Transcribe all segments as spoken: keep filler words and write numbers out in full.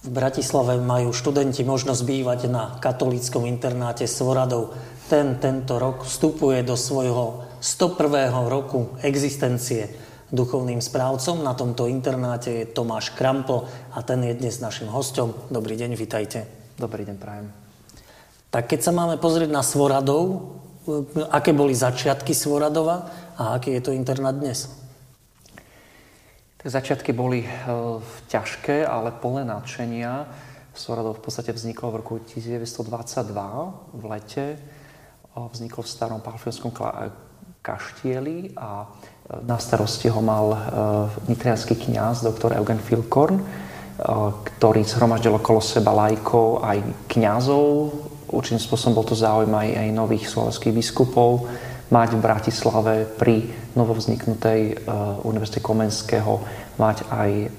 V Bratislave majú študenti možnosť bývať na katolíckom internáte Svoradov. Ten tento rok vstupuje do svojho stopprvého roku existencie. Duchovným správcom na tomto internáte je Tomáš Krampl a ten je dnes našim hosťom. Dobrý deň, vitajte. Dobrý deň, prajem. Tak keď sa máme pozrieť na Svoradov, aké boli začiatky Svoradova a aký je to internát dnes? Tak začiatky boli e, ťažké, ale plné nadšenia. Svoradov v podstate vzniklo v roku devätnásť dvadsaťdva v lete. Vzniklo v starom palfiovskom kla- kaštieli a na starosti ho mal e, nitriansky kňaz doktor Eugen Filkorn, e, ktorý zhromaždil okolo seba laikov aj kňazov. Určitým spôsobom bol to záujem aj, aj nových slovenských biskupov mať v Bratislave pri novovzniknutej uh, Univerzite Komenského mať aj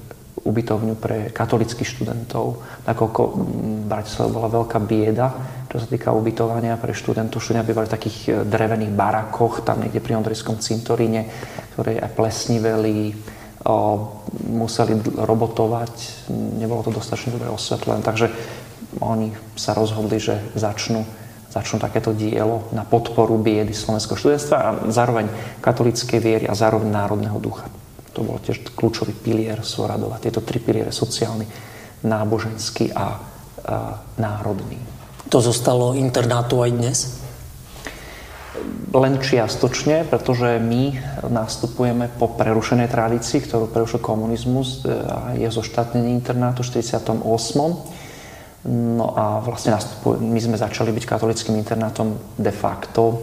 ubytovňu pre katolických študentov. Nakoľko v Bratislave bola veľká bieda, čo sa týka ubytovania pre študentov. Študenti bývali v takých drevených barakoch, tam niekde pri Ondrejskom cintoríne, ktoré aj plesniveli, uh, museli robotovať, nebolo to dostatočne dobre osvetlené. Takže oni sa rozhodli, že začnú začnú takéto dielo na podporu biedy slovenského študentstva a zároveň katolíckej viery a zároveň národného ducha. To bol tiež kľúčový pilier Svoradova. Tieto tri piliere, sociálny, náboženský a, a národný. To zostalo internátu aj dnes? Len čiastočne, pretože my nastupujeme po prerušenej tradícii, ktorú prerušil komunizmus a je zoštátnený internátu v štyridsiatom ôsmom. No a vlastne my sme začali byť katolíckym internátom de facto,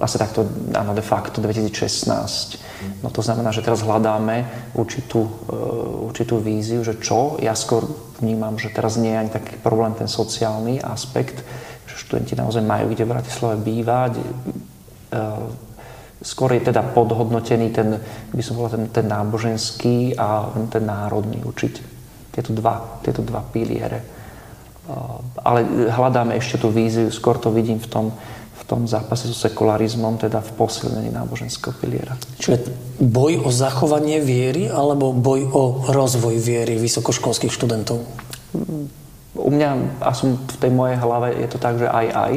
vlastne takto, áno, de facto dvetisícšestnásť. No to znamená, že teraz hľadáme určitú, určitú víziu, že čo? Ja skôr vnímam, že teraz nie je ani taký problém ten sociálny aspekt, že študenti naozaj majú kde v Bratislave bývať. Skôr je teda podhodnotený ten, by som povedal, ten, ten náboženský a ten národný určite. Tieto dva, tieto dva piliere. Ale hľadáme ešte tú víziu, skôr to vidím v tom, v tom zápase so sekularizmom, teda v posilnení náboženského piliera. Čiže boj o zachovanie viery alebo boj o rozvoj viery vysokoškolských študentov? U mňa, a som v tej mojej hlave, je to tak, že aj aj,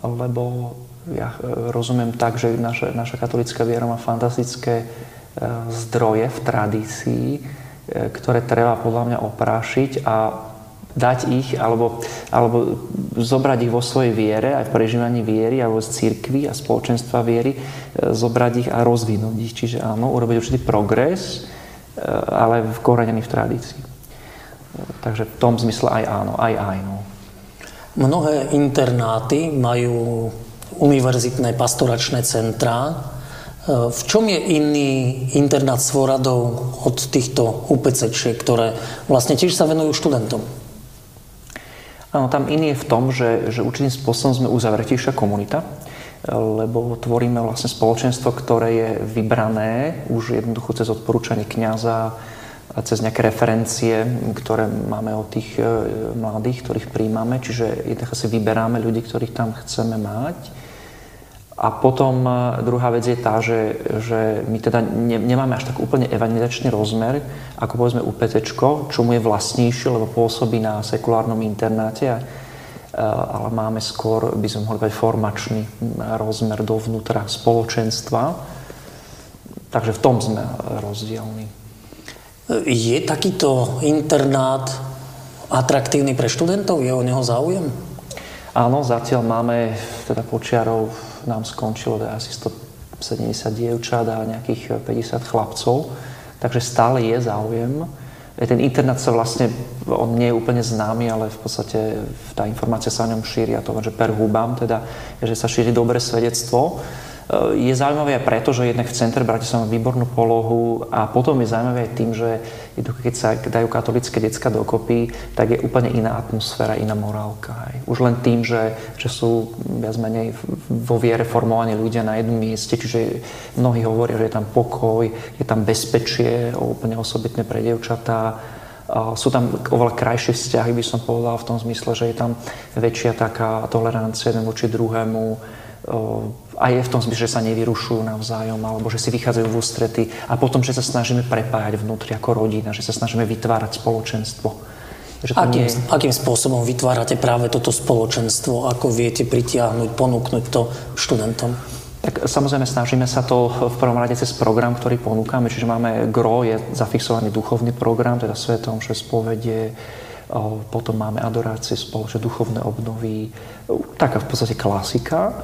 lebo ja rozumiem tak, že naša, naša katolícka viera má fantastické zdroje v tradícii, ktoré treba podľa mňa oprášiť a dať ich, alebo, alebo zobrať ich vo svojej viere, aj v prežívaní viery, alebo z cirkvi a spoločenstva viery, zobrať ich a rozvinúť ich. Čiže áno, urobiť určitý progres, ale korenený v tradícii. Takže v tom zmysle aj áno, aj aj no. Mnohé internáty majú univerzitné pastoračné centrá. V čom je iný internát Svoradov od týchto UPCčiek, ktoré vlastne tiež sa venujú študentom? Áno, tam iný je v tom, že, že určitým spôsobom sme uzavretejšia komunita, lebo tvoríme vlastne spoločenstvo, ktoré je vybrané už jednoducho cez odporúčanie kňaza a cez nejaké referencie, ktoré máme od tých mladých, ktorých príjmame. Čiže jednoducho si vyberáme ľudí, ktorých tam chceme mať. A potom druhá vec je tá, že, že my teda ne, nemáme až tak úplne evangelizačný rozmer, ako povedzme UPTčko, čo mu je vlastnejšie, lebo pôsobí na sekulárnom internáte, a, ale máme skôr, by sme mohli povedať, formačný rozmer dovnútra spoločenstva. Takže v tom sme rozdielni. Je takýto internát atraktívny pre študentov? Je o neho záujem? Áno, zatiaľ máme teda počiarov, nám skončilo asi stosedemdesiat dievčat a nejakých päťdesiat chlapcov, takže stále je záujem. Ten internát sa vlastne, on nie je úplne známy, ale v podstate tá informácia sa o ňom šíri, a to že per hubám, teda, že sa šíri dobré svedectvo. Je zaujímavé aj preto, že jednak v centre Bratislava výbornú polohu, a potom je zaujímavé aj tým, že keď sa dajú katolícke decká dokopy, tak je úplne iná atmosféra, iná morálka. Už len tým, že, že sú viac menej vo viere formovaní ľudia na jednom mieste, čiže mnohí hovoria, že je tam pokoj, je tam bezpečie, úplne osobitné pre dievčatá. Sú tam oveľa krajšie vzťahy, by som povedal, v tom zmysle, že je tam väčšia taká tolerancia jeden voči druhému. A je v tom zmysle, že sa nevyrušujú navzájom, alebo že si vychádzajú v ústrety, a potom, že sa snažíme prepájať vnútri ako rodina, že sa snažíme vytvárať spoločenstvo. Akým, akým spôsobom vytvárate práve toto spoločenstvo? Ako viete pritiahnuť, ponúknuť to študentom? Tak samozrejme snažíme sa to v prvom rade cez program, ktorý ponúkame. Čiže máme gro, je zafixovaný duchovný program, teda Sväté omše, spovede, potom máme adorácie, spoločné duchovné obnovy, taká v podstate klasika.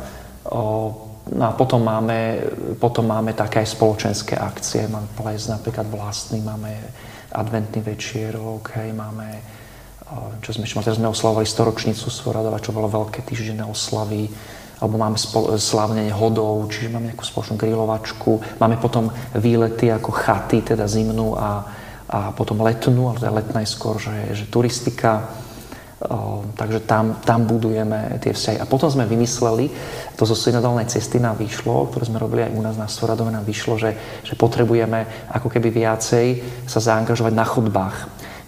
No a potom máme, potom máme také aj spoločenské akcie. Máme ples napríklad vlastný, máme adventný večierok, hej, máme, čo sme, čo sme oslavovali storočnicu Svoradova, čo bolo veľké týždenné oslavy, alebo máme spol- slávnenie hodov, čiže máme nejakú spoločnú grilovačku, máme potom výlety ako chaty, teda zimnú a, a potom letnú, ale teda letná je skôr, že, že turistika, o, takže tam, tam budujeme tie vzťahy. A potom sme vymysleli, to zo synodálnej cesty nám vyšlo, ktoré sme robili aj u nás na Svoradove, nám vyšlo, že, že potrebujeme ako keby viacej sa zaangažovať na chodbách.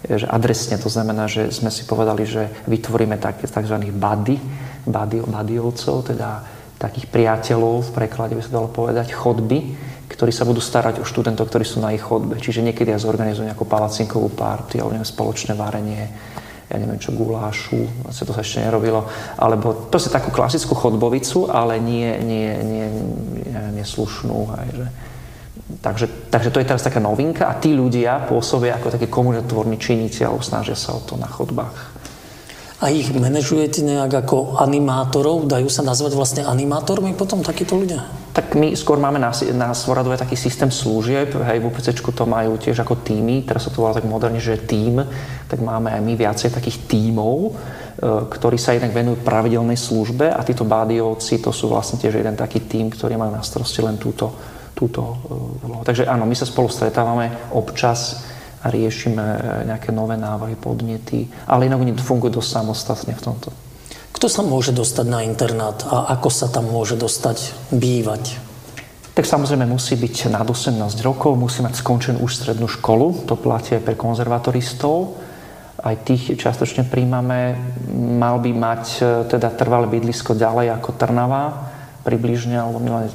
Že adresne, to znamená, že sme si povedali, že vytvoríme také takzvaných buddy, buddyovcov, teda takých priateľov, v preklade by sa dalo povedať, chodby, ktorí sa budú starať o študentov, ktorí sú na ich chodbe. Čiže niekedy aj zorganizujú nejakú palacinkovú party, alebo neviem, spoločné varenie, ja neviem čo, gulášu, sa to sa ešte nerobilo, alebo proste takú klasickú chodbovicu, ale nie, nie, nie, nie slušnú, aj že... Takže, takže to je teraz taká novinka a tí ľudia pôsobia ako takí komunitárni činitelia, snažia sa o to na chodbách. A ich manažujete nejak ako animátorov? Dajú sa nazvať vlastne animátormi potom takíto ľudia? Tak my skôr máme na, na Svoradove taký systém služieb, hej, v UPCčku to majú tiež ako týmy, teraz sa to volá tak moderne, že tím, tak máme aj my viacej takých tímov, ktorí sa jednak venujú pravidelnej službe a títo bádiovci, to sú vlastne tiež jeden taký tím, ktorý má na starosti len túto túto úlohu. Takže áno, my sa spolu stretávame občas a riešime nejaké nové návrhy, podnety, ale inak oni fungujú dosť samostatne v tomto. Kto sa môže dostať na internát a ako sa tam môže dostať bývať? Tak samozrejme musí byť nad osemnásť rokov, musí mať skončenú už strednú školu, to platí aj pre konzervatoristov, aj tých častočne príjmame, mal by mať teda trvalé bydlisko ďalej ako Trnava, približne, alebo minulé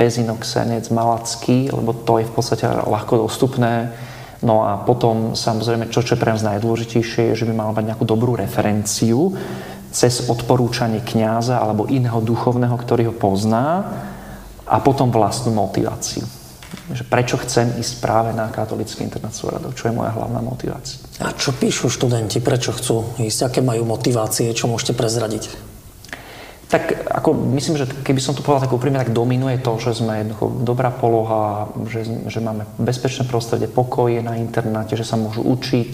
Pezinok, Senec, Malacky, lebo to je v podstate ľahko dostupné. No a potom, samozrejme, čo, čo je pre nás najdôležitejšie, je, že by mal mať nejakú dobrú referenciu cez odporúčanie kňaza alebo iného duchovného, ktorý ho pozná, a potom vlastnú motiváciu. Že prečo chcem ísť práve na katolícky internát Svoradov? Čo je moja hlavná motivácia? A čo píšu študenti? Prečo chcú ísť? Aké majú motivácie? Čo môžete prezradiť? Tak ako myslím, že keby som to povedal tak úprimne, tak dominuje to, že sme jednoducho dobrá poloha, že, že máme bezpečné prostredie, pokoje na internáte, že sa môžu učiť.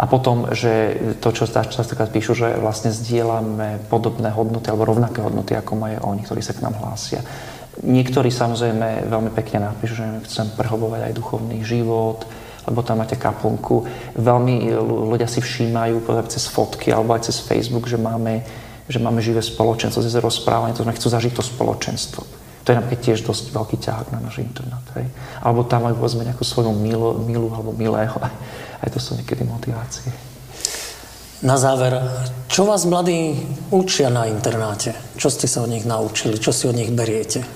A potom, že to, čo častokrát píšu, že vlastne zdieľame podobné hodnoty alebo rovnaké hodnoty, ako majú oni, ktorí sa k nám hlásia. Niektorí samozrejme veľmi pekne napíšu, že chcem prehlbovať aj duchovný život, lebo tam máte kaplnku. Veľmi ľudia si všímajú cez fotky alebo aj cez Facebook, že máme že máme živé spoločenstvo, cez rozprávanie, to znamená, chcú zažiť to spoločenstvo. To je napríklad tiež dosť veľký ťahák na náš internát. Hej. Alebo tam majú povedzme nejakú svoju milu, milu alebo milého. Aj, aj to sú niekedy motivácie. Na záver, čo vás mladí učia na internáte? Čo ste sa od nich naučili? Čo si od nich beriete?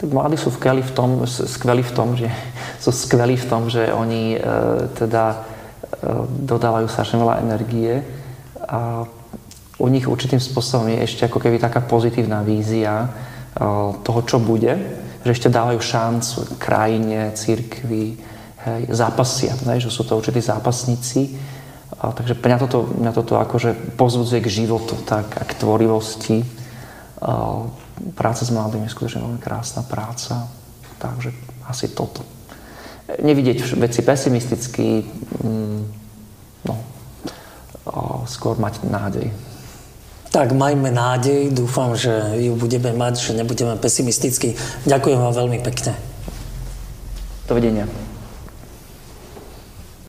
Tak mladí sú skvelí v tom, skvelí v tom, že, sú skvelí v tom, že oni e, teda e, dodávajú strašne veľa energie a u nich určitým spôsobom je ešte ako keby taká pozitívna vízia toho, čo bude, že ešte dávajú šancu krajine, cirkvi, hej, zápasia, hej, že sú to určití zápasníci. A takže mňa toto, mňa toto akože pozbudzuje k životu, tak a k tvorivosti. A práca s mladými je skutočne veľmi krásna práca, takže asi toto. Nevidieť veci pesimisticky, no, skôr mať nádej. Tak majme nádej, dúfam, že ju budeme mať, že nebudeme pesimistickí. Ďakujem vám veľmi pekne. Dovidenia.